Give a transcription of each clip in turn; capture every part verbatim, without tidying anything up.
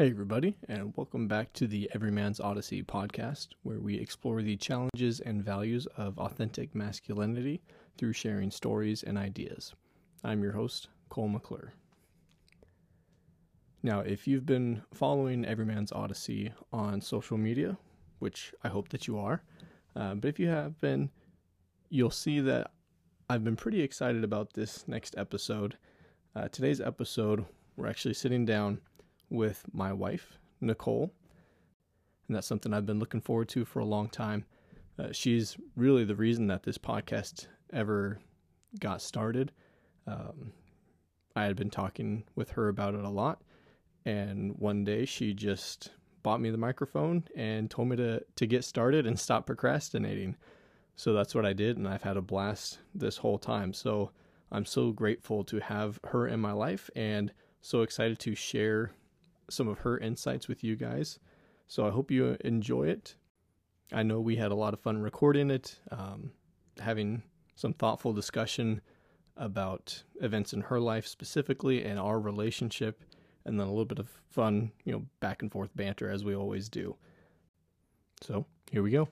Hey everybody, and welcome back to the Everyman's Odyssey podcast, where we explore the challenges and values of authentic masculinity through sharing stories and ideas. I'm your host, Cole McClure. Now, if you've been following Everyman's Odyssey on social media, which I hope that you are, uh, but if you have been, you'll see that I've been pretty excited about this next episode. Uh, today's episode, we're actually sitting down with my wife, Nicole, and that's something I've been looking forward to for a long time. Uh, she's really the reason that this podcast ever got started. Um, I had been talking with her about it a lot, and one day she just bought me the microphone and told me to, to get started and stop procrastinating. So that's what I did, and I've had a blast this whole time. So I'm so grateful to have her in my life and so excited to share some of her insights with you guys. So I hope you enjoy it. I know we had a lot of fun recording it, um, having some thoughtful discussion about events in her life specifically and our relationship, and then a little bit of fun, you know, back and forth banter as we always do. So here we go.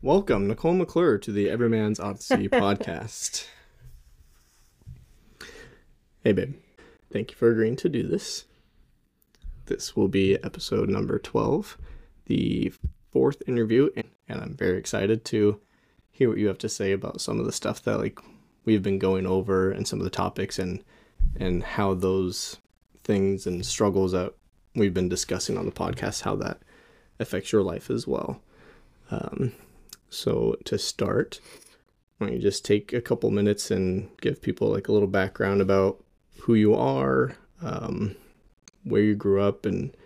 Welcome, Nicole McClure, to the Everyman's Odyssey podcast. Hey, babe. Thank you for agreeing to do this. This will be episode number twelve, the fourth interview, and, and I'm very excited to hear what you have to say about some of the stuff that like we've been going over and some of the topics and and how those things and struggles that we've been discussing on the podcast, how that affects your life as well. Um, so to start, why don't you just take a couple minutes and give people like a little background about who you are, um, where you grew up, and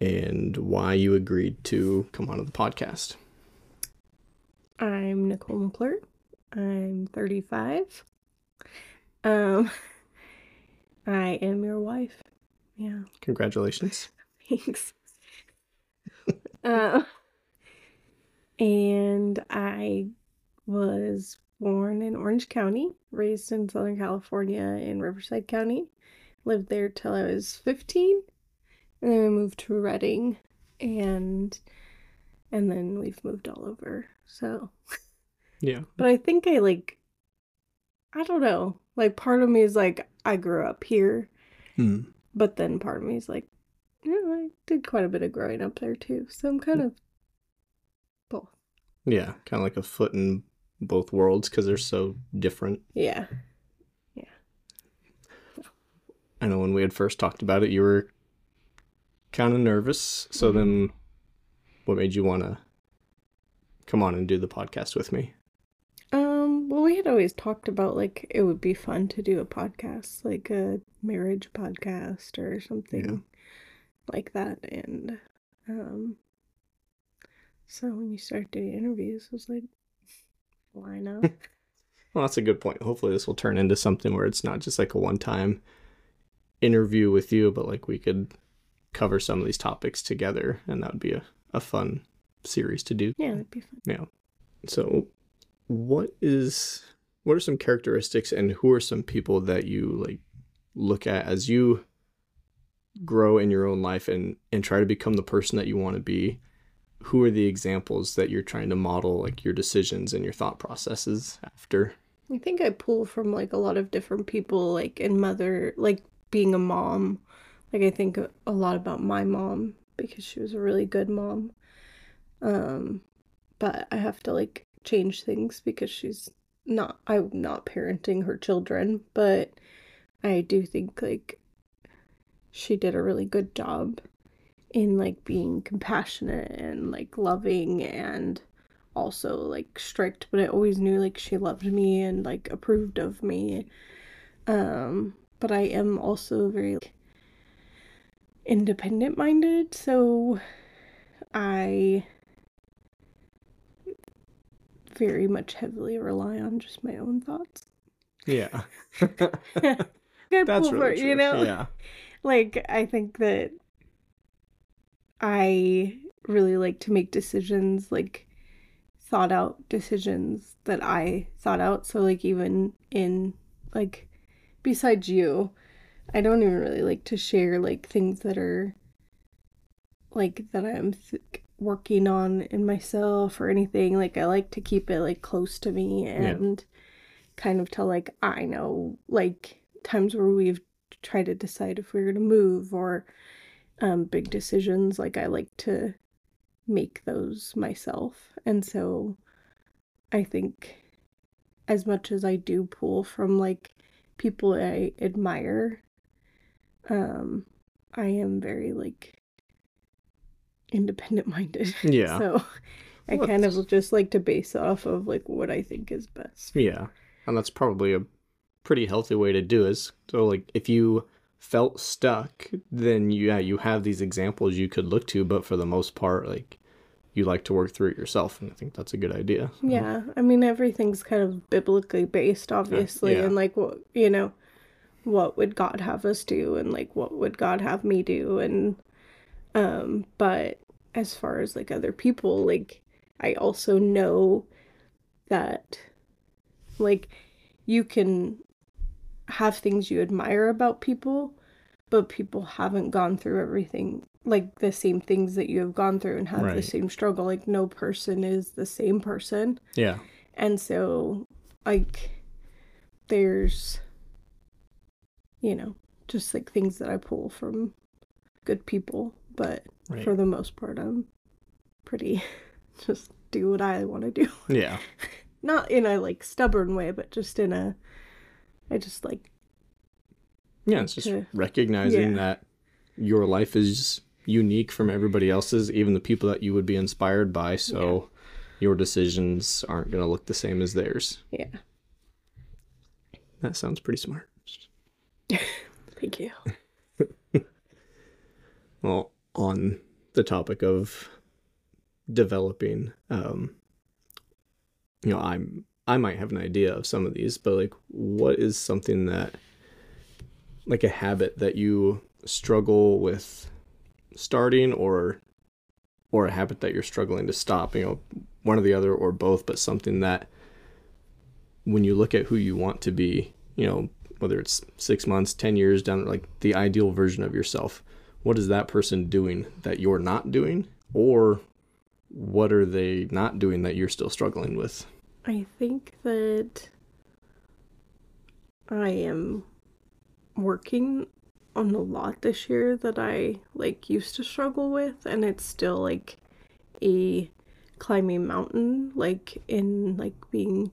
and why you agreed to come on to the podcast. I'm Nicole McClure. I'm thirty-five. Um, I am your wife. Yeah. Congratulations. Thanks. uh, and I was born in Orange County, raised in Southern California in Riverside County. Lived there till I was fifteen, and then I moved to Reading, and and then we've moved all over. So yeah. But I think I like I don't know. Like part of me is like I grew up here. Hmm. But then part of me is like, you know, I did quite a bit of growing up there too. So I'm kind of both. Yeah, kind of like a foot in both worlds because they're so different. Yeah. Yeah. I know when we had first talked about it, you were kind of nervous. So mm-hmm. Then what made you want to come on and do the podcast with me? Um, well, we had always talked about like it would be fun to do a podcast, like a marriage podcast or something yeah. like that. And um, so when you started doing interviews, I was like, why not? Well, that's a good point. Hopefully this will turn into something where it's not just like a one-time interview with you, but like we could cover some of these topics together, and that would be a, a fun series to do. Yeah, that'd be fun. Yeah. So what is what are some characteristics and who are some people that you like look at as you grow in your own life and and try to become the person that you want to be? Who are the examples that you're trying to model, like, your decisions and your thought processes after? I think I pull from, like, a lot of different people, like, in mother, like, being a mom. Like, I think a lot about my mom because she was a really good mom. Um, but I have to, like, change things because she's not, I'm not parenting her children. But I do think, like, she did a really good job in like being compassionate and like loving and also like strict, but I always knew like she loved me and like approved of me. Um, but I am also very like, independent minded, so I very much heavily rely on just my own thoughts. Yeah. That's really true. You know? Yeah. Like I think that I really like to make decisions, like thought out decisions that I thought out. So like even in like besides you, I don't even really like to share, like, things that are, like, that I'm th- working on in myself or anything. Like, I like to keep it, like, close to me and yeah. kind of till, like, I know, like, times where we've tried to decide if we were to move or um, big decisions. Like, I like to make those myself. And so I think as much as I do pull from, like, people I admire, um, I am very, like, independent-minded. Yeah. So I well, kind of just like to base off of, like, what I think is best. Yeah. And that's probably a pretty healthy way to do it. So, like, if you felt stuck, then, yeah, you have these examples you could look to, but for the most part, like, you like to work through it yourself, and I think that's a good idea. Yeah, I mean, everything's kind of biblically based, obviously, yeah. and, like, what, you know, what would God have us do, and, like, what would God have me do, and, um, but as far as, like, other people, like, I also know that, like, you can have things you admire about people, but people haven't gone through everything, like, the same things that you have gone through and have right. the same struggle. Like, no person is the same person. Yeah. And so, like, there's, you know, just, like, things that I pull from good people. But right. for the most part, I'm pretty just do what I want to do. Yeah. Not in a, like, stubborn way, but just in a, I just, like, yeah, it's just recognizing yeah. that your life is unique from everybody else's, even the people that you would be inspired by. So yeah. your decisions aren't going to look the same as theirs. Yeah. That sounds pretty smart. Thank you. Well, on the topic of developing, um, you know, I'm, I might have an idea of some of these, but, like, what is something that, like, a habit that you struggle with starting, or or a habit that you're struggling to stop, you know, one or the other or both, but something that when you look at who you want to be, you know, whether it's six months, ten years down, like, the ideal version of yourself, what is that person doing that you're not doing, or what are they not doing that you're still struggling with? I think that I am working on a lot this year that I, like, used to struggle with, and it's still, like, a climbing mountain, like, in, like, being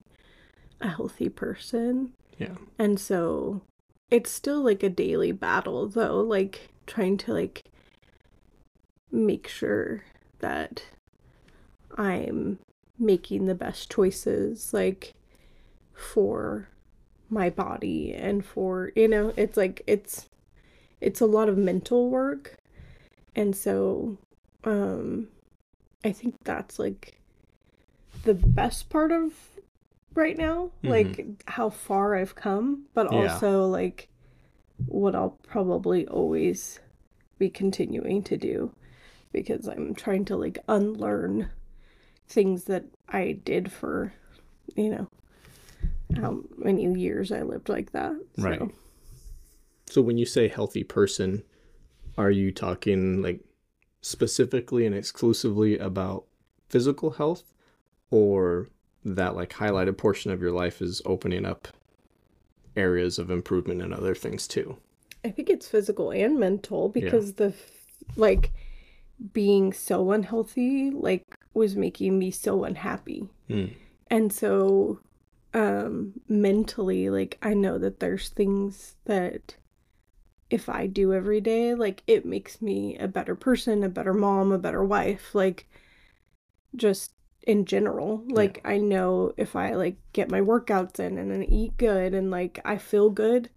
a healthy person. Yeah. And so it's still, like, a daily battle, though, like, trying to, like, make sure that I'm making the best choices, like, for my body and for, you know, it's like, it's, it's a lot of mental work. And so, um, I think that's, like, the best part of right now, mm-hmm. like, how far I've come, but yeah. also, like, what I'll probably always be continuing to do, because I'm trying to, like, unlearn things that I did for, you know, how many years I lived like that. So. Right. So when you say healthy person, are you talking, like, specifically and exclusively about physical health, or that, like, highlighted portion of your life is opening up areas of improvement and other things too? I think it's physical and mental, because yeah. the, like, being so unhealthy, like, was making me so unhappy. Mm. And so Um, mentally, like, I know that there's things that if I do every day, like, it makes me a better person, a better mom, a better wife, like, just in general. Like, yeah. I know if I, like, get my workouts in and then eat good and, like, I feel good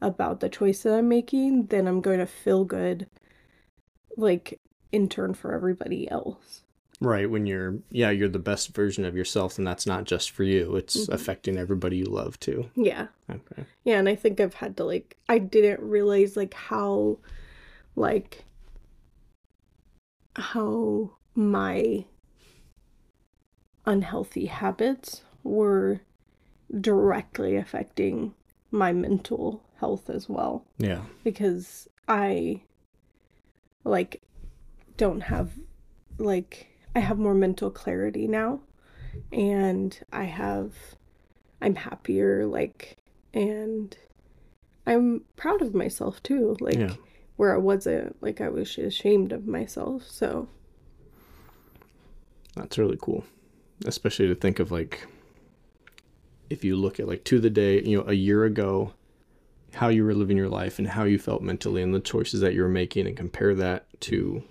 about the choice that I'm making, then I'm going to feel good, like, in turn for everybody else. Right, when you're, yeah, you're the best version of yourself, and that's not just for you. It's mm-hmm. affecting everybody you love, too. Yeah. Okay. Yeah, and I think I've had to, like, I didn't realize, like, how, like, how my unhealthy habits were directly affecting my mental health as well. Yeah. Because I, like, don't have, like, I have more mental clarity now, and I have, I'm happier, like, and I'm proud of myself too, like, yeah. where I wasn't, like, I was ashamed of myself, so. That's really cool, especially to think of, like, if you look at, like, to the day, you know, a year ago, how you were living your life and how you felt mentally and the choices that you were making, and compare that to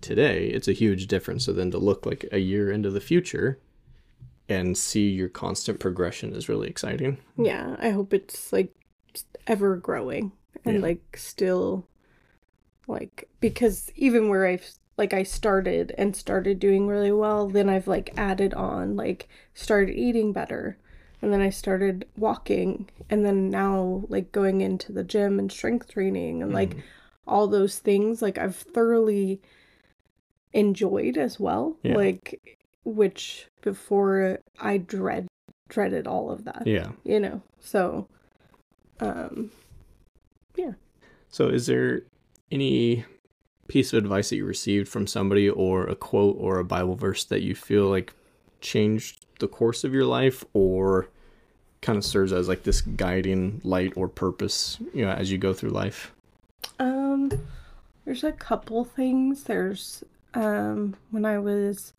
today, it's a huge difference. So then to look, like, a year into the future and see your constant progression is really exciting. Yeah, I hope it's, like, ever growing and, yeah. like, still, like, because even where I've, like, I started and started doing really well, then I've, like, added on, like, started eating better, and then I started walking, and then now, like, going into the gym and strength training and, like, mm. all those things, like, I've thoroughly enjoyed as well, yeah. like, which before I dread dreaded all of that, yeah, you know. So um yeah so is there any piece of advice that you received from somebody, or a quote or a Bible verse that you feel like changed the course of your life, or kind of serves as, like, this guiding light or purpose, you know, as you go through life? Um there's a couple things. There's Um, when I was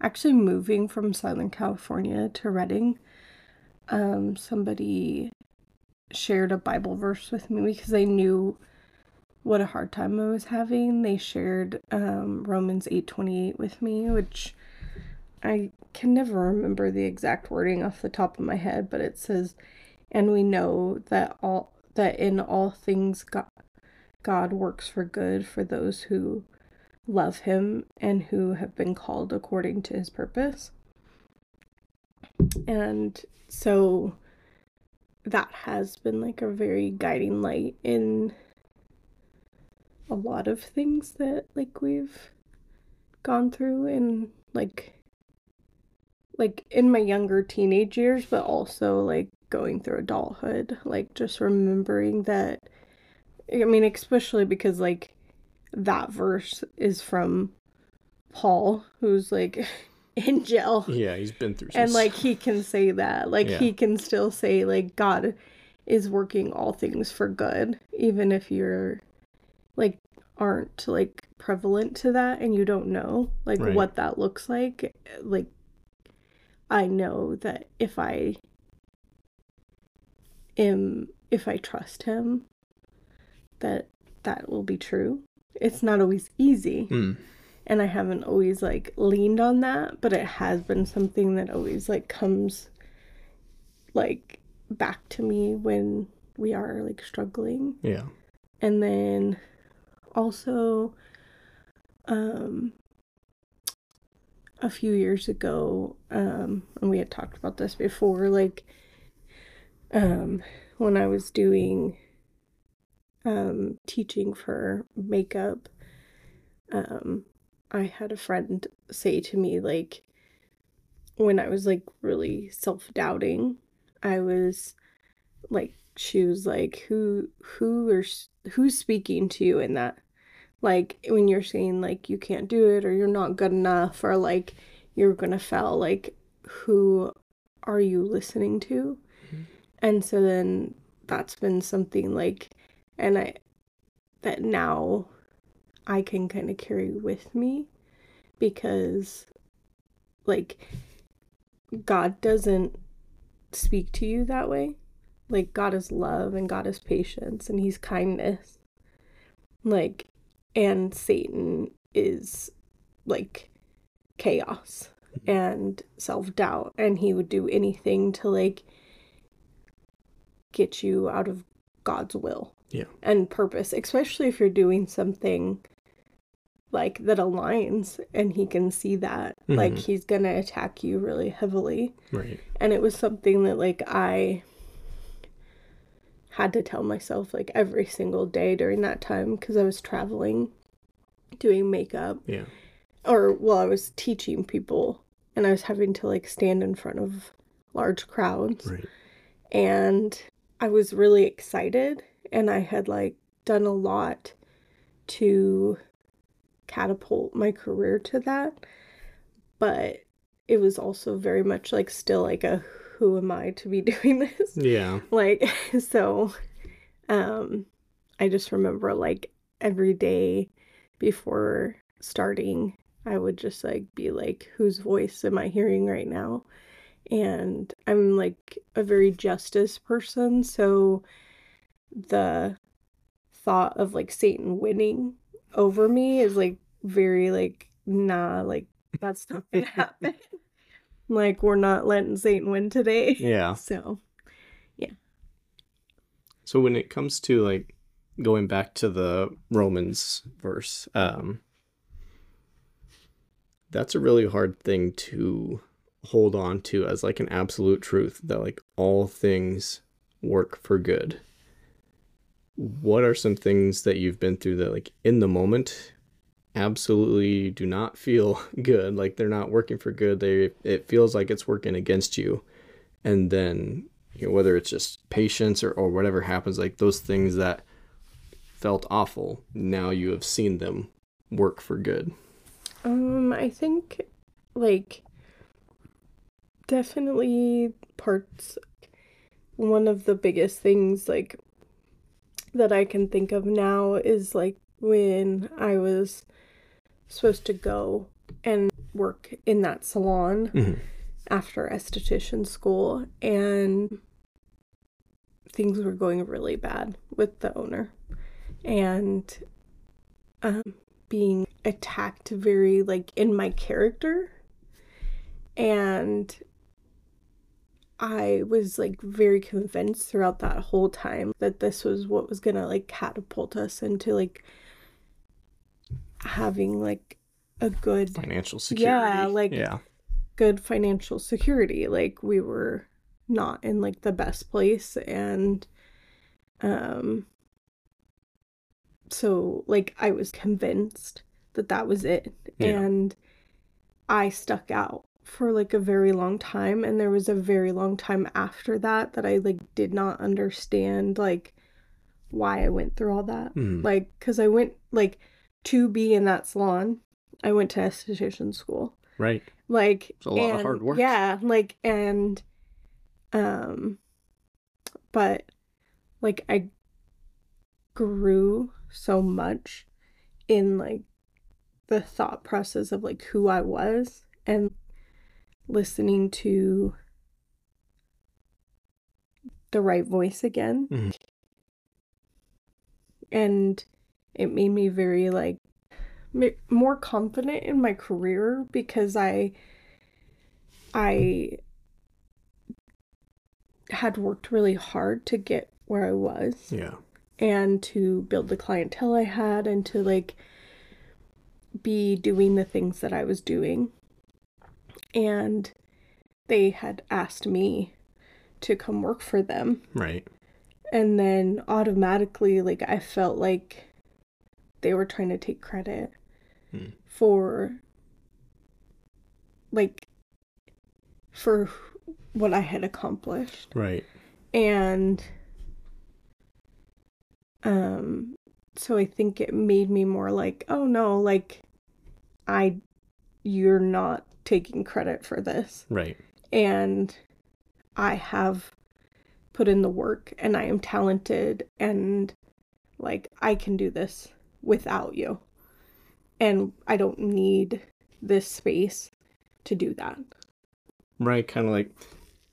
actually moving from Southern California to Reading, um, somebody shared a Bible verse with me because they knew what a hard time I was having. They shared um, Romans eight twenty-eight with me, which I can never remember the exact wording off the top of my head, but it says, "And we know that all that in all things God, God works for good for those who love him and who have been called according to his purpose." And so that has been, like, a very guiding light in a lot of things that, like, we've gone through in, like, like in my younger teenage years, but also, like, going through adulthood, like, just remembering that. I mean, especially because, like, that verse is from Paul, who's, like, in jail. Yeah, he's been through some And, like, he can say that. Like, yeah. he can still say, like, God is working all things for good, even if you're, like, aren't, like, prevalent to that and you don't know, like, right. what that looks like. Like, I know that if I am, if I trust him, that that will be true. It's not always easy, mm. and I haven't always, like, leaned on that, but it has been something that always, like, comes, like, back to me when we are, like, struggling. Yeah. And then also, um, a few years ago, um, and we had talked about this before, like, um, when I was doing Um, teaching for makeup, um, I had a friend say to me, like, when I was, like, really self-doubting, I was, like, she was, like, who, who are, who's speaking to you in that? Like, when you're saying, like, you can't do it, or you're not good enough, or, like, you're gonna fail, like, who are you listening to? Mm-hmm. And so then that's been something, like, and I, that now I can kind of carry with me, because, like, God doesn't speak to you that way. Like, God is love, and God is patience, and he's kindness. Like, and Satan is, like, chaos and self-doubt, and he would do anything to, like, get you out of God's will. Yeah. And purpose, especially if you're doing something, like, that aligns, and he can see that, mm-hmm. like, he's gonna attack you really heavily. Right. And it was something that, like, I had to tell myself, like, every single day during that time, because I was traveling, doing makeup. Yeah. Or, well, I was teaching people, and I was having to, like, stand in front of large crowds. Right. And I was really excited. and I had like done a lot to catapult my career to that, but it was also very much like still like a who am I to be doing this? Yeah. Like, so um I just remember like every day before starting, I would just like be like, whose voice am I hearing right now? And I'm like a very justice person, so the thought of like Satan winning over me is like very like, nah, like that's not gonna happen. Like, we're not letting Satan win today. Yeah. So, yeah. So when it comes to like going back to the Romans verse, um, that's a really hard thing to hold on to as like an absolute truth that like all things work for good. What are some things that you've been through that like in the moment absolutely do not feel good, like they're not working for good, they it feels like it's working against you, and then, you know, whether it's just patience or, or whatever happens, like those things that felt awful, now you have seen them work for good? Um, I think, like, definitely parts, one of the biggest things, like, that I can think of now is, like, when I was supposed to go and work in that salon mm-hmm. after esthetician school, and things were going really bad with the owner, and um, being attacked very, like, in my character, and I was, like, very convinced throughout that whole time that this was what was gonna, like, catapult us into, like, having, like, a good financial security. Yeah, like, yeah. Good financial security. Like, we were not in, like, the best place, and, um... so, like, I was convinced that that was it, yeah. And I stuck out for, like, a very long time, and there was a very long time after that that I, like, did not understand, like, why I went through all that. Mm. Like, because I went, like, to be in that salon, I went to esthetician school. Right. Like, it's a lot and, of hard work. Yeah, like, and, um, but, like, I grew so much in, like, the thought process of, like, who I was, and listening to the right voice again. Mm-hmm. And it made me very, like, more confident in my career, because I I had worked really hard to get where I was. Yeah. And to build the clientele I had, and to, like, be doing the things that I was doing. And they had asked me to come work for them. Right. And then automatically, like, I felt like they were trying to take credit hmm. for, like, for what I had accomplished. Right. And Um, so I think it made me more like, oh no, like, I, you're not taking credit for this. Right. And I have put in the work, and I am talented, and, like, I can do this without you. And I don't need this space to do that. Right. Kind of like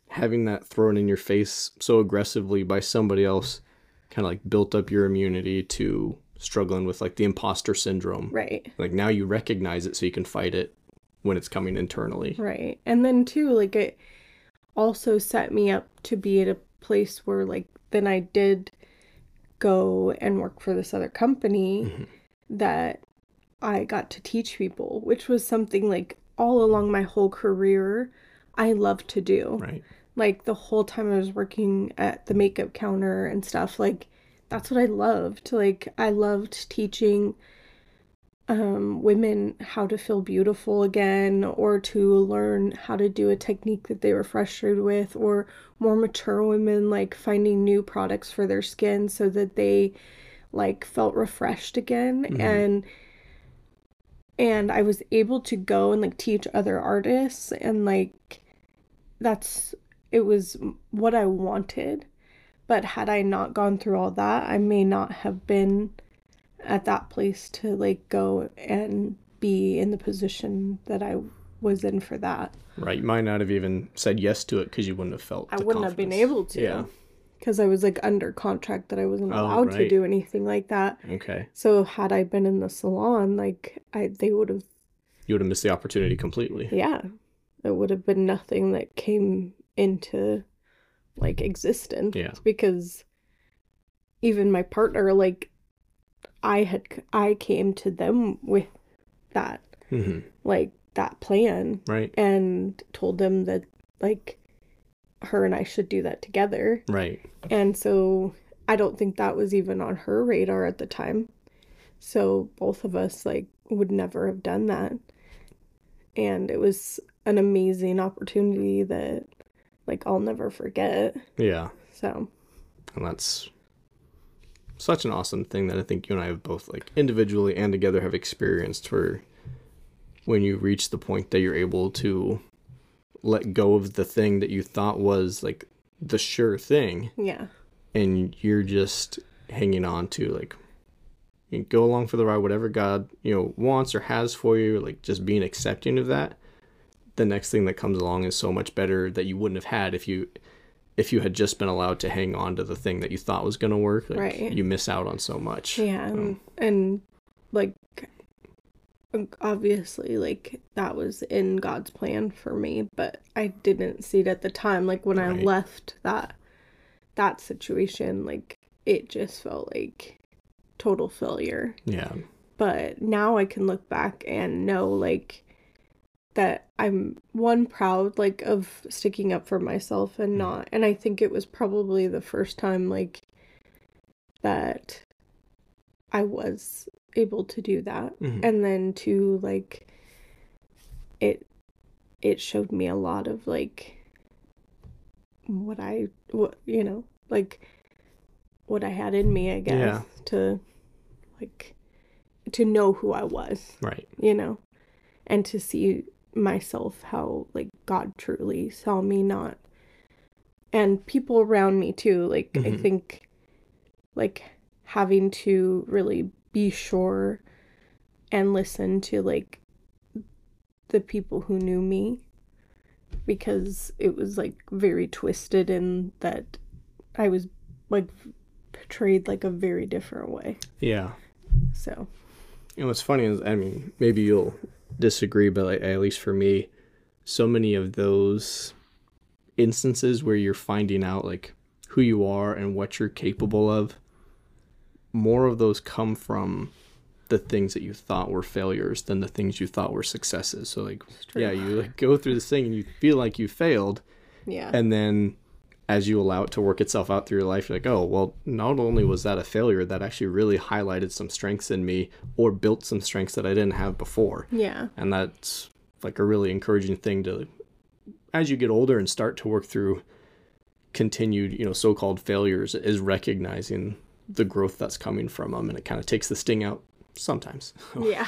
having that thrown in your face so aggressively by somebody else kind of like built up your immunity to struggling with, like, the imposter syndrome. Right. Like, now you recognize it so you can fight it when it's coming internally. Right. And then too, like, it also set me up to be at a place where, like, then I did go and work for this other company mm-hmm. that I got to teach people, which was something, like, all along my whole career I loved to do. Right. Like, the whole time I was working at the makeup counter and stuff, like, that's what I loved. Like, I loved teaching um, women how to feel beautiful again, or to learn how to do a technique that they were frustrated with, or more mature women like finding new products for their skin so that they like felt refreshed again. Mm-hmm. And and I was able to go and like teach other artists, and like that's it was what I wanted. But had I not gone through all that, I may not have been at that place to like go and be in the position that I was in for that. Right. You might not have even said yes to it because you wouldn't have felt I wouldn't confidence. have been able to. Yeah. Because I was like under contract that I wasn't allowed oh, right. to do anything like that. Okay. So had I been in the salon, like I they would have. You would have missed the opportunity completely. Yeah. It would have been nothing that came into like existence. Yeah. Because even my partner, like I had, I came to them with that, mm-hmm. like that plan. Right. And told them that like her and I should do that together. Right. And so I don't think that was even on her radar at the time. So both of us like would never have done that. And it was an amazing opportunity that like I'll never forget. Yeah. So. And that's such an awesome thing that I think you and I have both like individually and together have experienced, where when you reach the point that you're able to let go of the thing that you thought was like the sure thing. Yeah. And you're just hanging on to like, you go along for the ride, whatever God, you know, wants or has for you, like just being accepting of that. The next thing that comes along is so much better that you wouldn't have had if you if you had just been allowed to hang on to the thing that you thought was going to work. Like, right. You miss out on so much. Yeah. So. And, and like, obviously, like, that was in God's plan for me, but I didn't see it at the time. Like, when right. I left that that situation, like, it just felt like total failure. Yeah. But now I can look back and know, like, that I'm one proud like of sticking up for myself and not, and I think it was probably the first time like that I was able to do that. Mm-hmm. And then to like it it showed me a lot of like what I what you know like what I had in me, I guess. Yeah. to like to know who I was, right, you know, and to see myself how like God truly saw me, not, and people around me too, like mm-hmm. I think like having to really be sure and listen to like the people who knew me, because it was like very twisted in that I was like portrayed like a very different way. Yeah. So, and what's funny is, I mean, maybe you'll disagree, but like, at least for me, so many of those instances where you're finding out like who you are and what you're capable of, more of those come from the things that you thought were failures than the things you thought were successes. So like, yeah, you like go through this thing and you feel like you failed. Yeah. And then as you allow it to work itself out through your life, you're like, oh, well, not only was that a failure, that actually really highlighted some strengths in me or built some strengths that I didn't have before. Yeah. And that's like a really encouraging thing to, as you get older and start to work through continued, you know, so-called failures, is recognizing the growth that's coming from them. And it kind of takes the sting out sometimes. Yeah.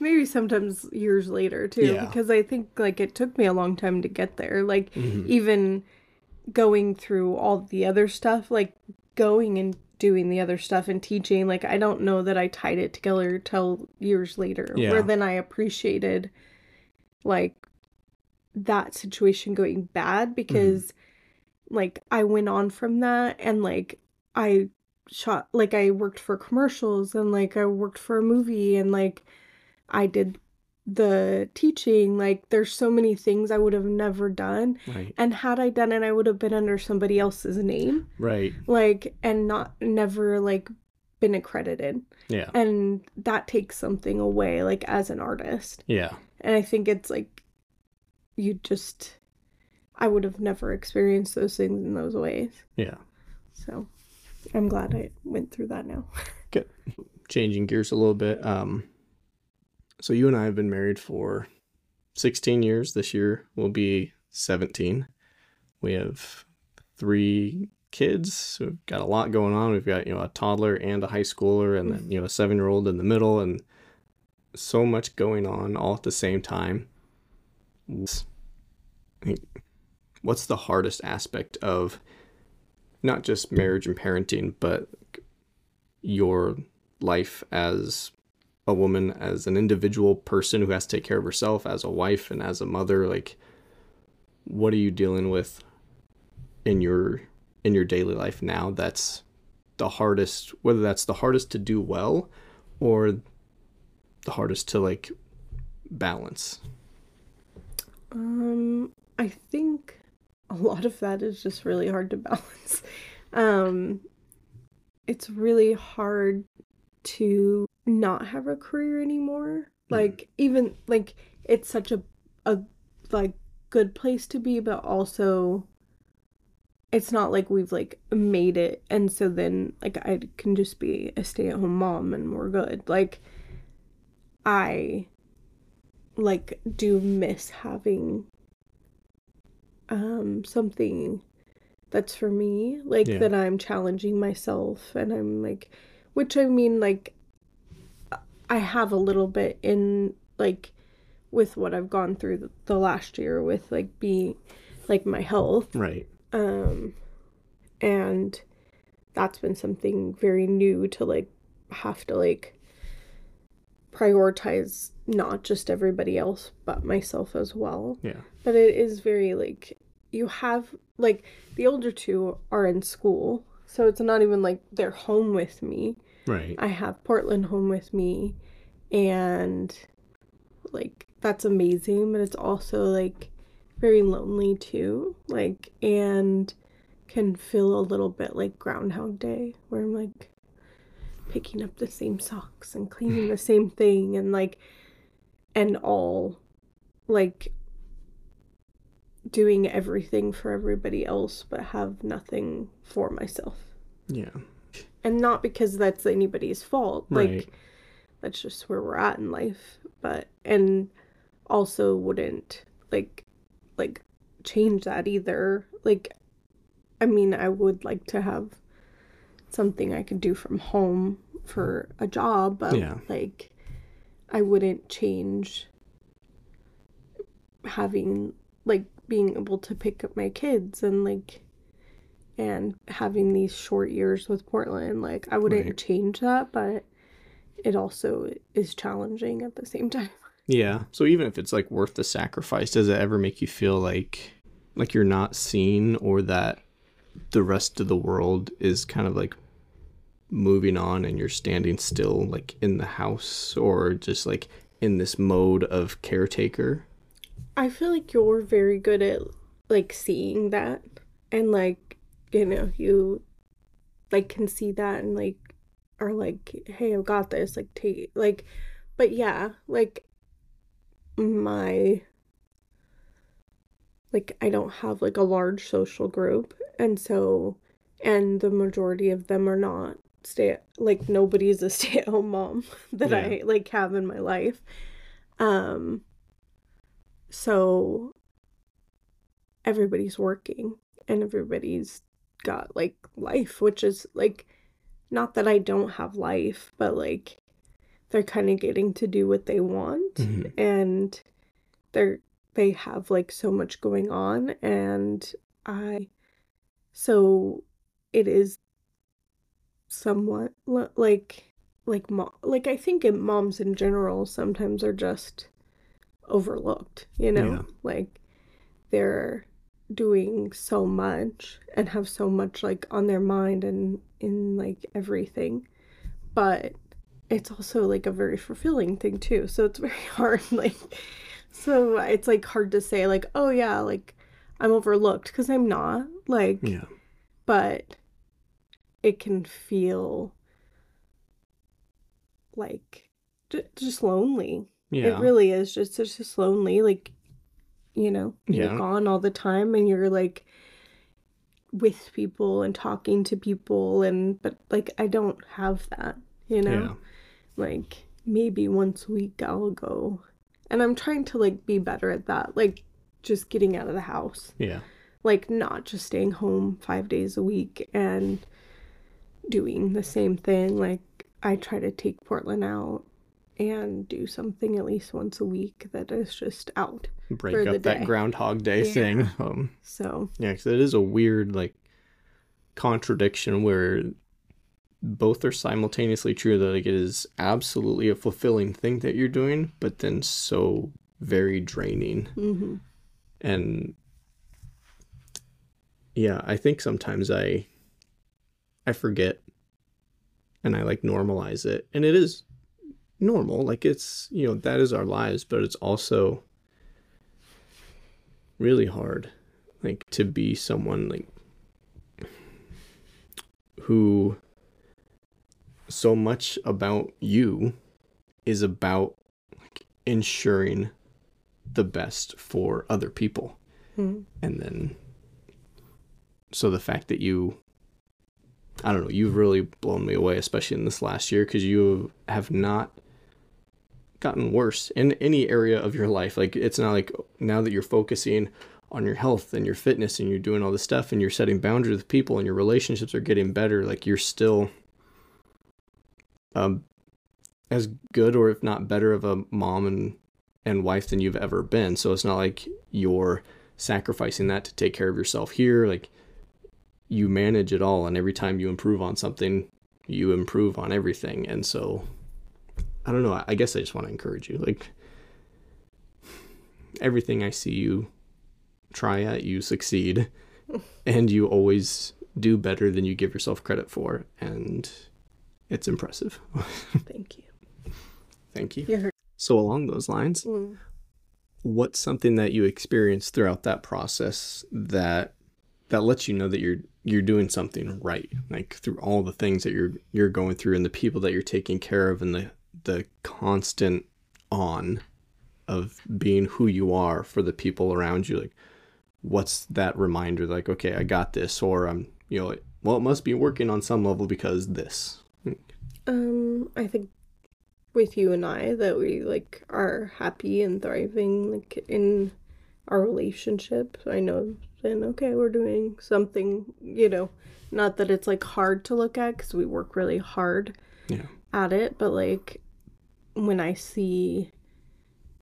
Maybe sometimes years later too, yeah. Because I think like it took me a long time to get there. Like mm-hmm. even going through all the other stuff, like going and doing the other stuff and teaching, like I don't know that I tied it together till years later. Yeah. Where then I appreciated like that situation going bad, because mm-hmm. like I went on from that, and like I shot, like I worked for commercials, and like I worked for a movie, and like I did the teaching. Like there's so many things I would have never done. Right. And had I done it, I would have been under somebody else's name. Right. Like, and not never like been accredited. Yeah. And that takes something away, like as an artist. Yeah. And I think it's like you just, I would have never experienced those things in those ways. Yeah. So I'm glad I went through that now. Good. Changing gears a little bit. Um, So you and I have been married for sixteen years. This year will be seventeen. We have three kids. So we've got a lot going on. We've got, you know, a toddler and a high schooler, and then, you know, a seven-year-old in the middle, and so much going on all at the same time. What's the hardest aspect of not just marriage and parenting, but your life as a woman, as an individual person who has to take care of herself, as a wife and as a mother? Like, what are you dealing with in your in your daily life now that's the hardest, whether that's the hardest to do well or the hardest to like balance? Um, I think a lot of that is just really hard to balance. Um, it's really hard to not have a career anymore. Like, even like it's such a, a like good place to be, but also it's not like we've like made it. And so then like I can just be a stay-at-home mom and we're good. Like, I like do miss having um something that's for me, like yeah. that I'm challenging myself, and I'm like, which I mean, like I have a little bit in like with what I've gone through the, the last year with like being like my health, right? Um, and that's been something very new to like have to like prioritize, not just everybody else but myself as well. Yeah. But it is very like, you have like the older two are in school, so it's not even like they're home with me. Right. I have Portland home with me, and like that's amazing, but it's also like very lonely too, like, and can feel a little bit like Groundhog Day, where I'm like picking up the same socks and cleaning the same thing, and like, and all like doing everything for everybody else but have nothing for myself. Yeah. And not because that's anybody's fault. Like, right. That's just where we're at in life. But, and also wouldn't like, like change that either. Like, I mean, I would like to have something I could do from home for a job, but yeah. like, I wouldn't change having like being able to pick up my kids and like, and having these short years with Portland. Like, I wouldn't right. change that, but it also is challenging at the same time. Yeah. So even if it's like worth the sacrifice, does it ever make you feel like, like you're not seen, or that the rest of the world is kind of like moving on and you're standing still, like in the house, or just like in this mode of caretaker? I feel like you're very good at like seeing that, and like, you know, you like can see that and like are like, hey, I've got this, like take like. But yeah, like my like I don't have like a large social group, and so and the majority of them are not stay like nobody's a stay-at-home mom that yeah. I like have in my life. Um so everybody's working and everybody's got like life, which is like, not that I don't have life, but like they're kind of getting to do what they want, mm-hmm. and they're they have like so much going on, and I so it is somewhat like like mom like I think in moms in general sometimes are just overlooked, you know, yeah. like they're doing so much and have so much like on their mind and in like everything, but it's also like a very fulfilling thing too, so it's very hard, like, so it's like hard to say like, oh yeah, like I'm overlooked, because I'm not, like yeah. but it can feel like j- just lonely. Yeah, it really is just it's just lonely, like, you know, yeah. you're gone all the time and you're like with people and talking to people, and but like I don't have that, you know, yeah. like maybe once a week I'll go. And I'm trying to, like, be better at that. Like, just getting out of the house. Yeah. Like, not just staying home five days a week and doing the same thing. Like, I try to take Portland out and do something at least once a week that is just out. Break up that Groundhog Day yeah. thing. Um, so. Yeah, because it is a weird, like, contradiction where both are simultaneously true, that like it is absolutely a fulfilling thing that you're doing, but then so very draining. Mm-hmm. And yeah, I think sometimes I I forget and I like normalize it, and it is normal. Like, it's, you know, that is our lives, but it's also really hard, like, to be someone like who so much about you is about like, ensuring the best for other people. Mm-hmm. And then, so the fact that you, I don't know, you've really blown me away, especially in this last year, because you have not gotten worse in any area of your life. Like, it's not like now that you're focusing on your health and your fitness and you're doing all this stuff and you're setting boundaries with people and your relationships are getting better, like, you're still um as good, or if not better, of a mom and and wife than you've ever been. So it's not like you're sacrificing that to take care of yourself here. Like, you manage it all, and every time you improve on something, you improve on everything. And so I don't know, I guess I just want to encourage you, like, everything I see you try at, you succeed, and you always do better than you give yourself credit for, and it's impressive. Thank you. Thank you. You're... So along those lines, mm. what's something that you experienced throughout that process that that lets you know that you're you're doing something right, like through all the things that you're you're going through and the people that you're taking care of and the the constant on of being who you are for the people around you? Like, what's that reminder, like, okay, I got this, or I'm, you know, like, well, it must be working on some level because this. Um, I think with you and I that we, like, are happy and thriving, like, in our relationship. I know, and okay, we're doing something, you know, not that it's, like, hard to look at because we work really hard yeah. at it, but, like, when I see,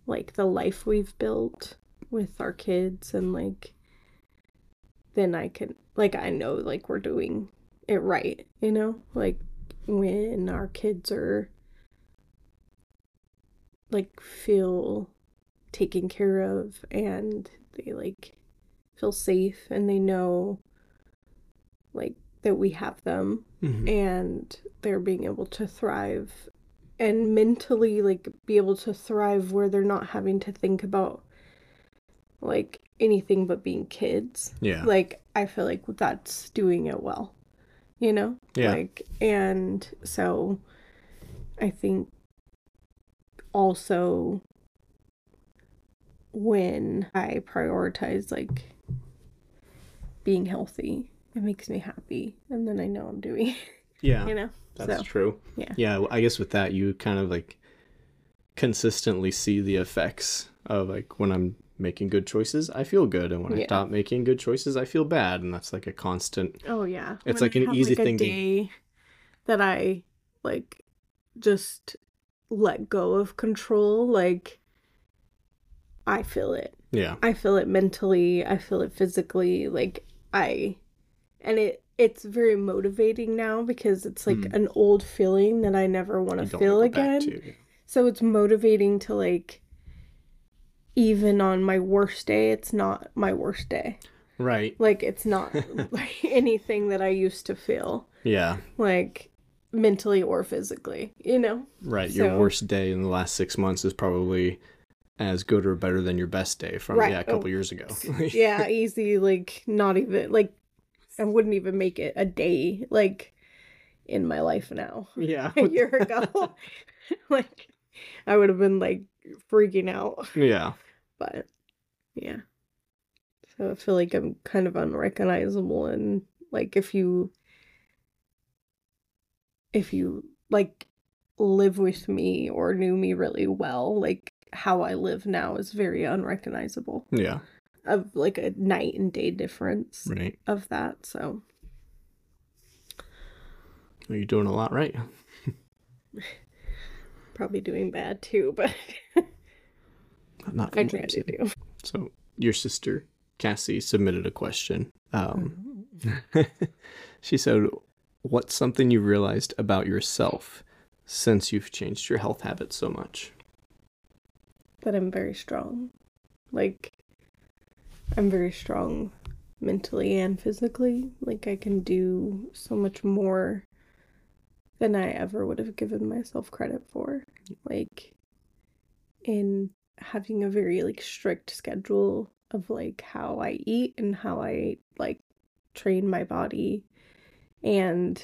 like, the life we've built with our kids and, like, then I can, like, I know, like, we're doing it right, you know? Like, when our kids are, like, feel taken care of and they, like, feel safe and they know, like, that we have them mm-hmm. and they're being able to thrive and mentally, like, be able to thrive where they're not having to think about, like, anything but being kids. Yeah. Like, I feel like that's doing it well. You know? Yeah. Like, and so I think also when I prioritize, like, being healthy, it makes me happy. And then I know I'm doing it. Yeah. You know? That's so true. Yeah. Yeah. I guess with that, you kind of, like, consistently see the effects of, like, when I'm making good choices, I feel good. And when yeah. I stop making good choices, I feel bad. And that's, like, a constant. Oh, yeah. It's, when like, I an have, easy like, a thing day to. That I, like, just let go of control. Like, I feel it. Yeah. I feel it mentally. I feel it physically. Like, I. And it. It's very motivating now because it's like mm. an old feeling that I never want to feel again. To. So it's motivating to, like, even on my worst day, it's not my worst day. Right. Like, it's not like anything that I used to feel. Yeah. Like, mentally or physically, you know? Right. So, your worst day in the last six months is probably as good or better than your best day from right. yeah, a couple oh, years ago. Yeah. Easy. Like, not even like. I wouldn't even make it a day, like, in my life now. Yeah. A year ago. Like, I would have been, like, freaking out. Yeah. But, yeah. So I feel like I'm kind of unrecognizable. And, like, if you, if you, like, live with me or knew me really well, like how I live now is very unrecognizable. Yeah. Of like a night and day difference. Right. Of that. So. Well, you're doing a lot right. Probably doing bad too, but not from I try to do. So your sister Cassie submitted a question. Um, mm-hmm. She said, "What's something you realized about yourself since you've changed your health habits so much?" That I'm very strong. Like, I'm very strong mentally and physically. Like, I can do so much more than I ever would have given myself credit for. Like, in having a very, like, strict schedule of, like, how I eat and how I, like, train my body and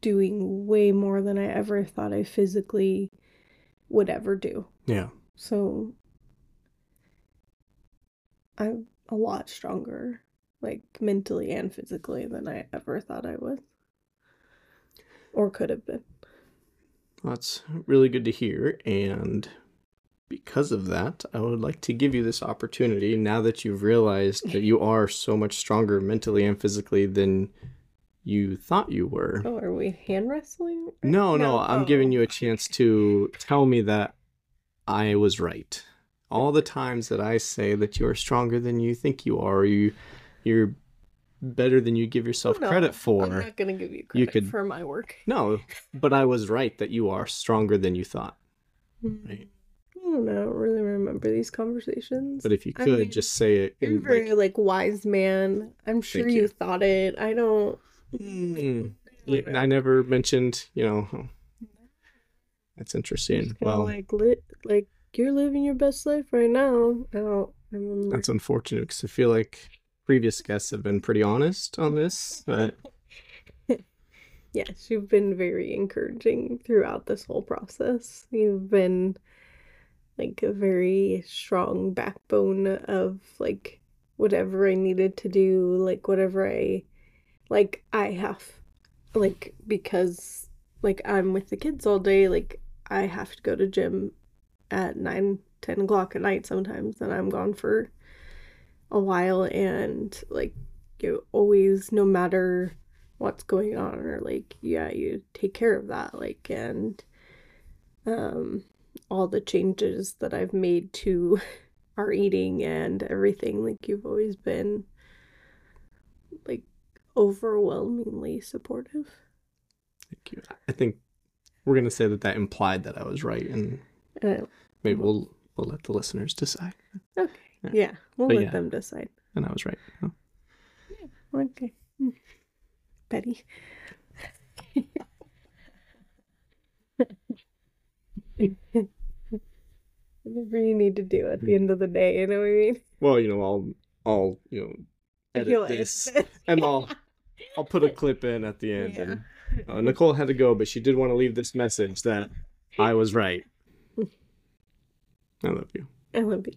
doing way more than I ever thought I physically would ever do. Yeah. So I'm a lot stronger, like, mentally and physically than I ever thought I was. Or could have been. Well, that's really good to hear. And because of that, I would like to give you this opportunity, now that you've realized that you are so much stronger mentally and physically than you thought you were. Oh, are we hand wrestling? Right? No, no, no, I'm oh. giving you a chance to tell me that I was right. All the times that I say that you are stronger than you think you are, or you, you're better than you give yourself no, credit for. I'm not going to give you credit you could, for my work. No, but I was right that you are stronger than you thought. Right? I don't know. I don't really remember these conversations. But if you could, I mean, just say it. You're very, like, like, wise man. I'm sure you, you thought it. I don't... Mm. Yeah, and I never mentioned, you know, that's interesting. Well, like, lit, like you're living your best life right now. I don't, I don't that's unfortunate because I feel like previous guests have been pretty honest on this. But yes, you've been very encouraging throughout this whole process. You've been like a very strong backbone of like whatever I needed to do, like whatever I. Like, I have, like, because, like, I'm with the kids all day, like, I have to go to gym at nine, ten o'clock at night sometimes, and I'm gone for a while, and, like, you always, no matter what's going on, or, like, yeah, you take care of that, like, and um, all the changes that I've made to our eating and everything, like, you've always been, like, overwhelmingly supportive. Thank you. I think we're going to say that that implied that I was right, and uh, maybe we'll we'll let the listeners decide. Okay. Yeah. yeah we'll but let yeah. them decide. And I was right. Oh. Yeah. Okay. Betty. Whatever you need to do at the end of the day, you know what I mean? Well, you know, I'll, I'll you know, edit You'll this. Edit this. And I'll... I'll put a clip in at the end. Yeah. And, uh, Nicole had to go, but she did want to leave this message that I was right. I love you. I love you.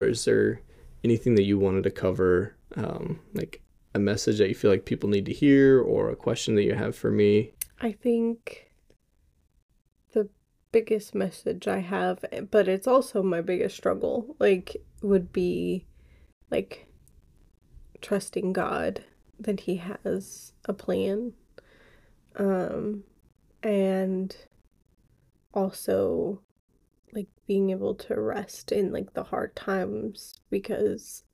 Is there anything that you wanted to cover, um, like a message that you feel like people need to hear or a question that you have for me? I think the biggest message I have, but it's also my biggest struggle, like would be like trusting God. That he has a plan, um, and also like being able to rest in like the hard times, because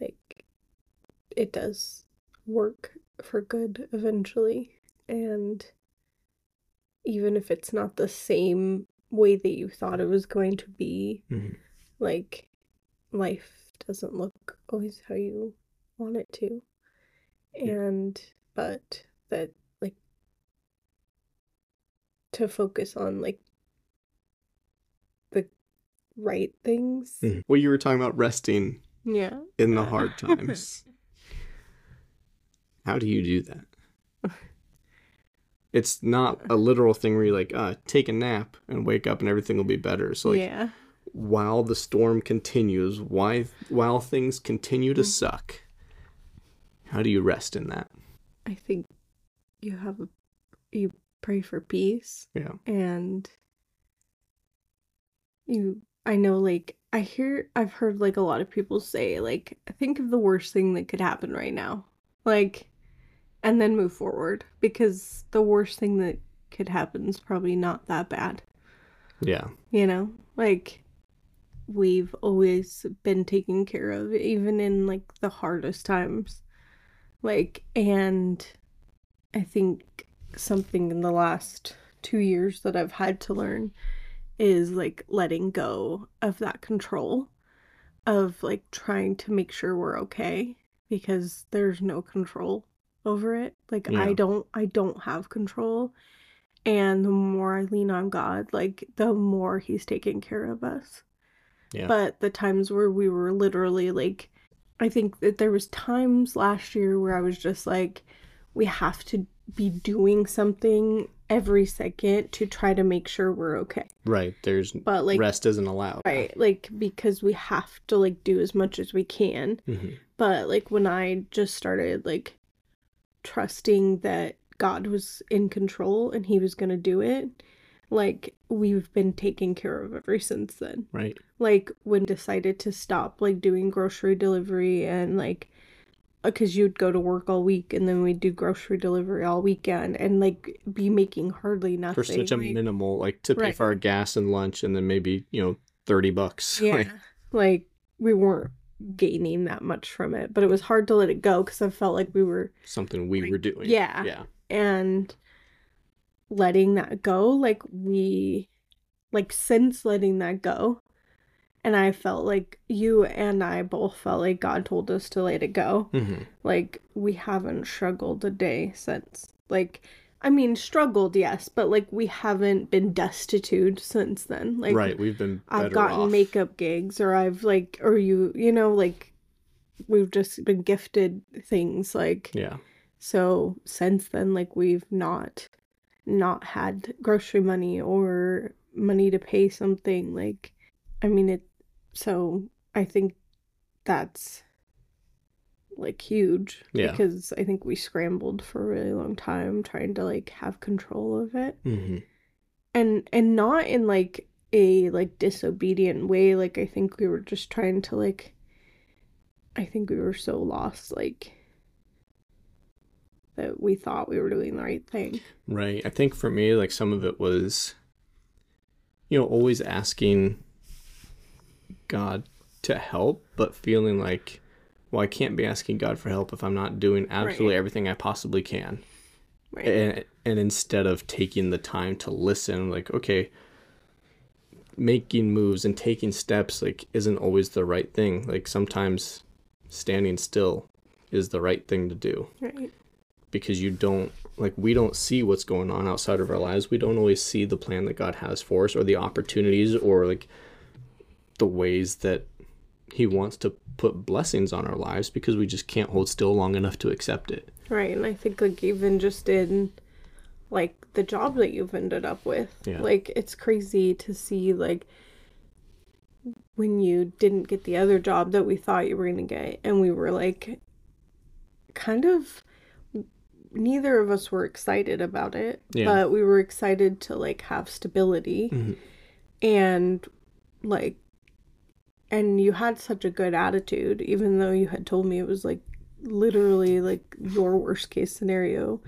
like it does work for good eventually, and even if it's not the same way that you thought it was going to be, mm-hmm. like life doesn't look always how you want it to. And, but that, like, to focus on, like, the right things. Mm-hmm. Well, you were talking about resting. Yeah. In the hard times. How do you do that? It's not a literal thing where you're like, uh, take a nap and wake up and everything will be better. So, like, yeah. while the storm continues, why, while things continue to mm-hmm. suck, how do you rest in that? I think you have a you pray for peace. Yeah. And you, I know, like, I hear, I've heard, like, a lot of people say, like, think of the worst thing that could happen right now. Like, and then move forward, because the worst thing that could happen is probably not that bad. Yeah. You know, like, we've always been taken care of, even in, like, the hardest times. Like, and I think something in the last two years that I've had to learn is, like, letting go of that control of, like, trying to make sure we're okay, because there's no control over it. Like, yeah. I don't, I don't have control. And the more I lean on God, like, the more he's taking care of us. Yeah. But the times where we were literally, like, I think that there was times last year where I was just like, we have to be doing something every second to try to make sure we're okay. Right. There's, but, like, rest isn't allowed. Right. Like, because we have to, like, do as much as we can. Mm-hmm. But, like, when I just started, like, trusting that God was in control and he was going to do it, like, we've been taken care of ever since then. Right. Like, when decided to stop, like, doing grocery delivery and, like, because you'd go to work all week and then we'd do grocery delivery all weekend and, like, be making hardly nothing. For such a like, minimal, like, to pay right. for our gas and lunch and then maybe, you know, thirty bucks. Yeah. Like, like, we weren't gaining that much from it, but it was hard to let it go because I felt like we were... Something we like, were doing. Yeah. Yeah. And... letting that go, like, we, like, since letting that go, and I felt like you and I both felt like God told us to let it go. Mm-hmm. Like, we haven't struggled a day since. Like, I mean, struggled, yes, but, like, we haven't been destitute since then. Like, right, we've been better I've gotten off. Makeup gigs, or I've, like, or you, you know, like, we've just been gifted things, like, yeah. So, since then, like, we've not... not had grocery money or money to pay something, like, I mean, it, so I think that's, like, huge. Yeah. Because I think we scrambled for a really long time trying to, like, have control of it. Mm-hmm. and and not in, like, a, like, disobedient way. Like, I think we were just trying to, like, I think we were so lost, like, that we thought we were doing the right thing. Right. I think for me, like, some of it was, you know, always asking God to help, but feeling like, well, I can't be asking God for help if I'm not doing absolutely right. everything I possibly can. Right. And, and instead of taking the time to listen, like, okay, making moves and taking steps, like, isn't always the right thing. Like, sometimes standing still is the right thing to do. Right. Because you don't, like, we don't see what's going on outside of our lives. We don't always see the plan that God has for us, or the opportunities, or, like, the ways that he wants to put blessings on our lives, because we just can't hold still long enough to accept it. Right. And I think, like, even just in, like, the job that you've ended up with, yeah. like, it's crazy to see, like, when you didn't get the other job that we thought you were going to get, and we were, like, kind of... neither of us were excited about it, yeah. but we were excited to, like, have stability. Mm-hmm. And, like, and you had such a good attitude, even though you had told me it was, like, literally, like, your worst case scenario.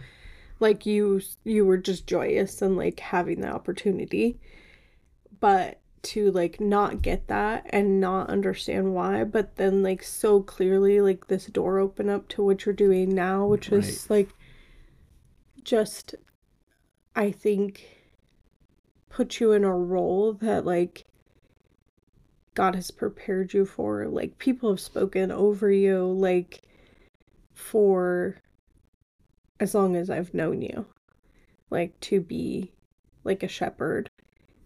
Like, you, you were just joyous and, like, having the opportunity, but to, like, not get that and not understand why, but then, like, so clearly, like, this door opened up to what you're doing now, which right. is, like, just, I think, put you in a role that, like, God has prepared you for. Like, people have spoken over you, like, for as long as I've known you, like, to be, like, a shepherd.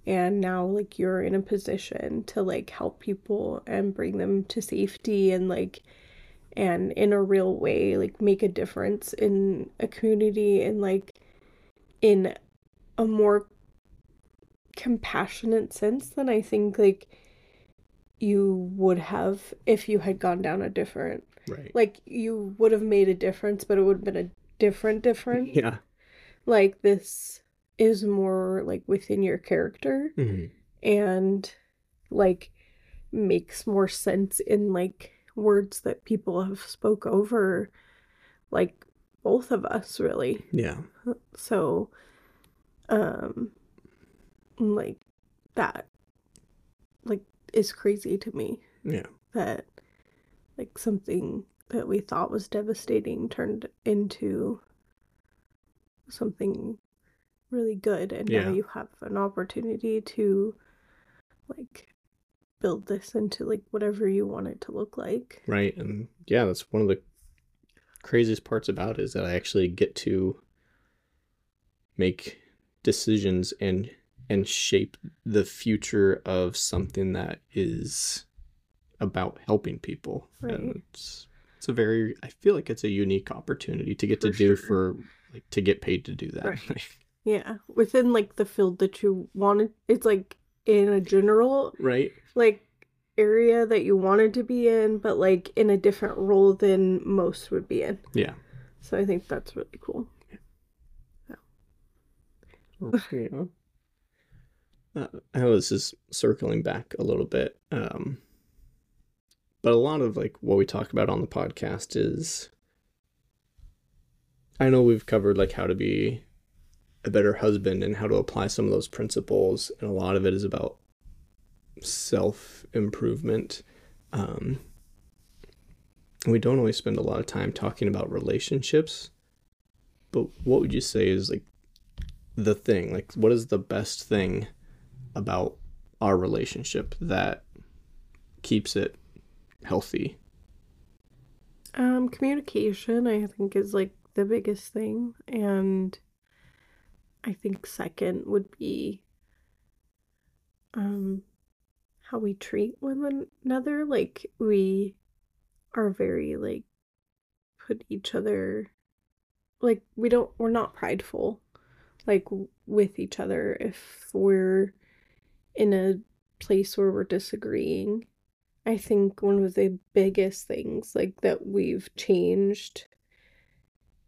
And now, like, you're in a position to, like, help people and bring them to safety and, like, and in a real way, like, make a difference in a community and, like, in a more compassionate sense than I think, like, you would have if you had gone down a different, right. like, you would have made a difference, but it would have been a different difference. Yeah. like this is more like within your character mm-hmm. and like makes more sense in like words that people have spoke over, like both of us really. Yeah. So, um, like that, like is crazy to me. Yeah. That like something that we thought was devastating turned into something really good, and yeah. now you have an opportunity to like build this into like whatever you want it to look like. Right. And yeah, that's one of the craziest parts about it, is that I actually get to make decisions and and shape the future of something that is about helping people. Right. And it's it's a very, I feel like it's a unique opportunity to get for to do sure. for like to get paid to do that. Right. Yeah, within like the field that you wanted, it's like in a general right like area that you wanted to be in, but like in a different role than most would be in. Yeah. So I think that's really cool. Yeah. Okay. uh, I was just circling back a little bit, um, but a lot of like what we talk about on the podcast is, I know we've covered like how to be a better husband and how to apply some of those principles, and a lot of it is about self-improvement. Um, we don't always spend a lot of time talking about relationships, but what would you say is like the thing, like what is the best thing about our relationship that keeps it healthy? Um, communication, I think, is like the biggest thing, and I think second would be um, how we treat one another. Like, we are very, like, put each other, like, we don't, we're not prideful, like, w- with each other. If we're in a place where we're disagreeing, I think one of the biggest things, like, that we've changed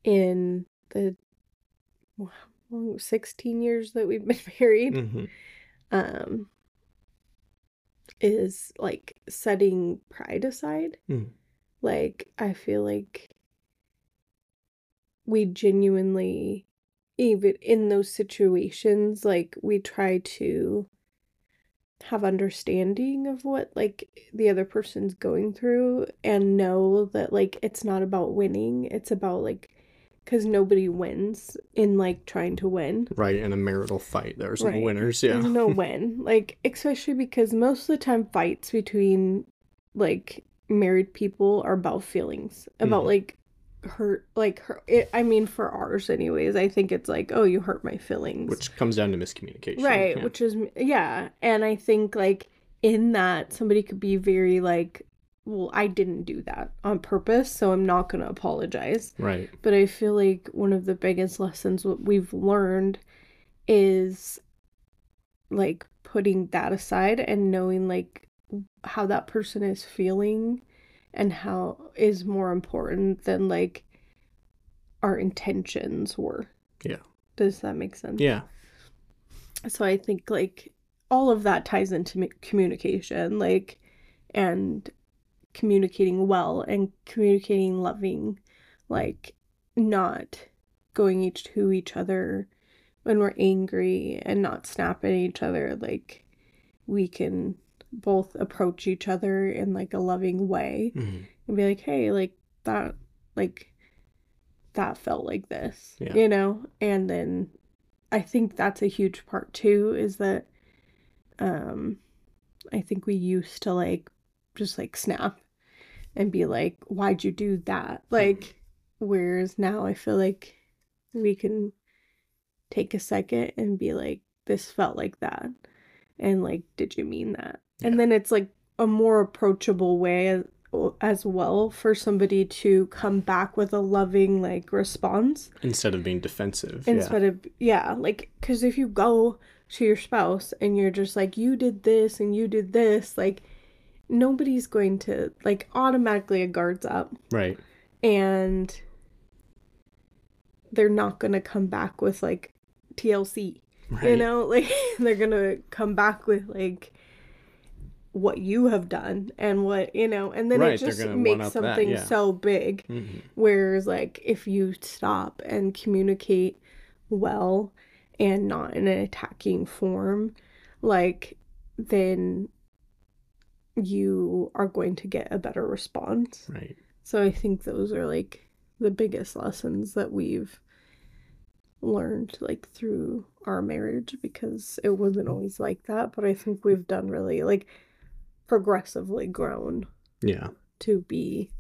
in the wow, sixteen years that we've been married, mm-hmm. um, is like setting pride aside. Mm. Like, I feel like we genuinely, even in those situations, like we try to have understanding of what like the other person's going through, and know that like it's not about winning, it's about like, because nobody wins in, like, trying to win. Right, in a marital fight, there's right. no winners, yeah. There's no win. Like, especially because most of the time fights between, like, married people are about feelings. About, mm. like, hurt, like, hurt, it, I mean, for ours anyways, I think it's like, oh, you hurt my feelings. Which comes down to miscommunication. Right, yeah. which is, yeah. And I think, like, in that, somebody could be very, like, well, I didn't do that on purpose, so I'm not going to apologize. Right. But I feel like one of the biggest lessons what we've learned is, like, putting that aside and knowing, like, how that person is feeling and how is more important than, like, our intentions were. Yeah. Does that make sense? Yeah. So I think, like, all of that ties into communication, like, and communicating well and communicating loving, like not going each to each other when we're angry and not snap at each other. Like, we can both approach each other in like a loving way mm-hmm. and be like, hey, like that, like that felt like this, yeah. you know? And then I think that's a huge part too, is that um I think we used to like just like snap and be like, why'd you do that? Like, whereas now I feel like we can take a second and be like, this felt like that, and like, did you mean that? Yeah. And then it's like a more approachable way as, as well for somebody to come back with a loving like response instead of being defensive. Instead yeah. of yeah like, because if you go to your spouse and you're just like, you did this and you did this, like nobody's going to, like, automatically a guard's up. Right. And they're not going to come back with, like, T L C, right. You know? Like, they're going to come back with, like, what you have done and what, you know, and then right. it just makes something that, yeah. so big. Mm-hmm. Whereas, like, if you stop and communicate well and not in an attacking form, like, then you are going to get a better response. Right. So I think those are, like, the biggest lessons that we've learned, like, through our marriage, because it wasn't always like that, but I think we've done really, like, progressively grown. Yeah. To be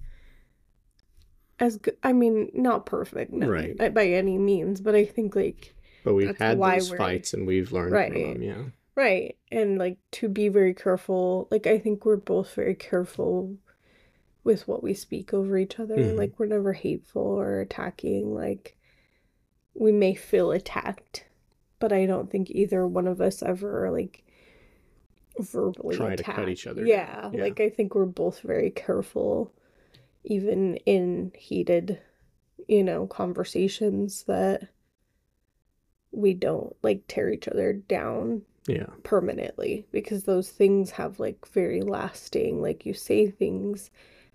as good. I mean, not perfect, no, right. by any means, but I think, like, but we've had those fights and we've learned right. from them, yeah. Right. And, like, to be very careful. Like, I think we're both very careful with what we speak over each other. Mm-hmm. Like, we're never hateful or attacking. Like, we may feel attacked, but I don't think either one of us ever, like, verbally try attacked. to cut each other. Yeah, yeah. Like, I think we're both very careful, even in heated, you know, conversations, that we don't, like, tear each other down. Yeah. Permanently, because those things have, like, very lasting, like, you say things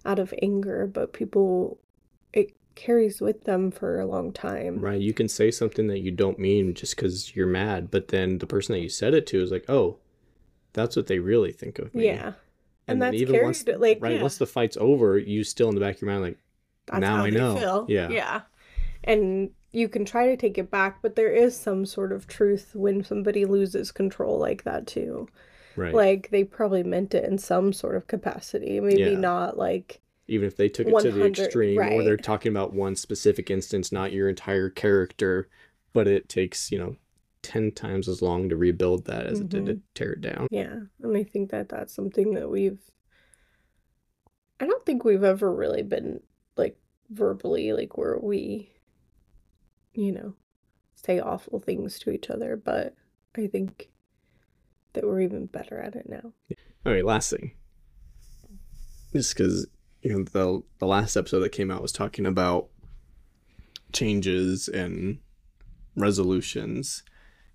out of anger, but people, it carries with them for a long time. Right. You can say something that you don't mean just because you're mad, but then the person that you said it to is like, oh, that's what they really think of me. Yeah. And, and that's even carried, once, like, right, yeah. once the fight's over, you still in the back of your mind, like, that's now how I they know. Feel. Yeah. Yeah. And you can try to take it back, but there is some sort of truth when somebody loses control like that, too. Right. Like, they probably meant it in some sort of capacity. Maybe yeah. not, like, even if they took it to the extreme, right. or they're talking about one specific instance, not your entire character, but it takes, you know, ten times as long to rebuild that as mm-hmm. it did to tear it down. Yeah, and I think that that's something that we've... I don't think we've ever really been, like, verbally, like, where we... you know, say awful things to each other, but I think that we're even better at it now. All right, last thing. Just because, you know, the, the last episode that came out was talking about changes and resolutions,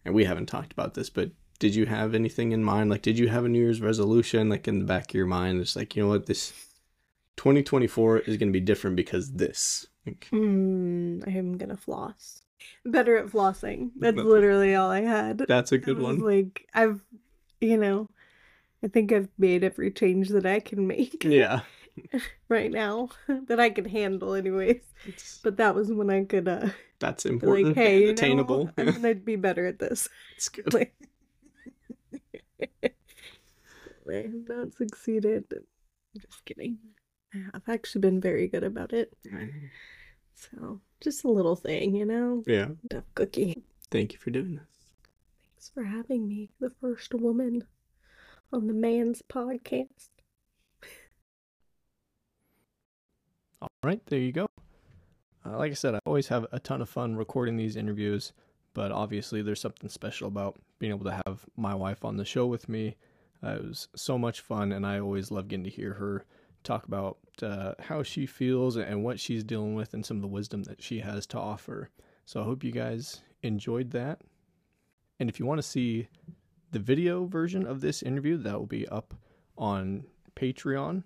and we haven't talked about this, but did you have anything in mind? Like, did you have a New Year's resolution, like, in the back of your mind? It's like, you know what, this twenty twenty-four is going to be different because this. Mm, I'm gonna floss. Better at flossing. That's literally all I had. That's a good one. Like, I've, you know, I think I've made every change that I can make. Yeah. Right now, that I can handle, anyways. It's, but that was when I could. Uh, that's important. Like, hey, attainable. You know, I'm gonna be better at this. It's good. Like, I have not succeeded. Just kidding. I've actually been very good about it. Right. So, just a little thing, you know? Yeah. Duff cookie. Thank you for doing this. Thanks for having me, the first woman on the man's podcast. All right, there you go. Uh, like I said, I always have a ton of fun recording these interviews, but obviously there's something special about being able to have my wife on the show with me. Uh, it was so much fun, and I always love getting to hear her talk about uh, how she feels and what she's dealing with and some of the wisdom that she has to offer. So I hope you guys enjoyed that. And if you want to see the video version of this interview, that will be up on Patreon.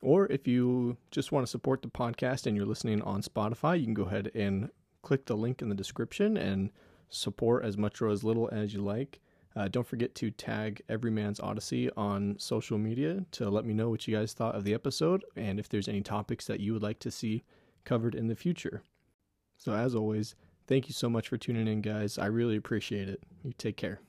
Or if you just want to support the podcast and you're listening on Spotify, you can go ahead and click the link in the description and support as much or as little as you like. Uh, don't forget to tag Everyman's Odyssey on social media to let me know what you guys thought of the episode and if there's any topics that you would like to see covered in the future. So as always, thank you so much for tuning in, guys. I really appreciate it. You take care.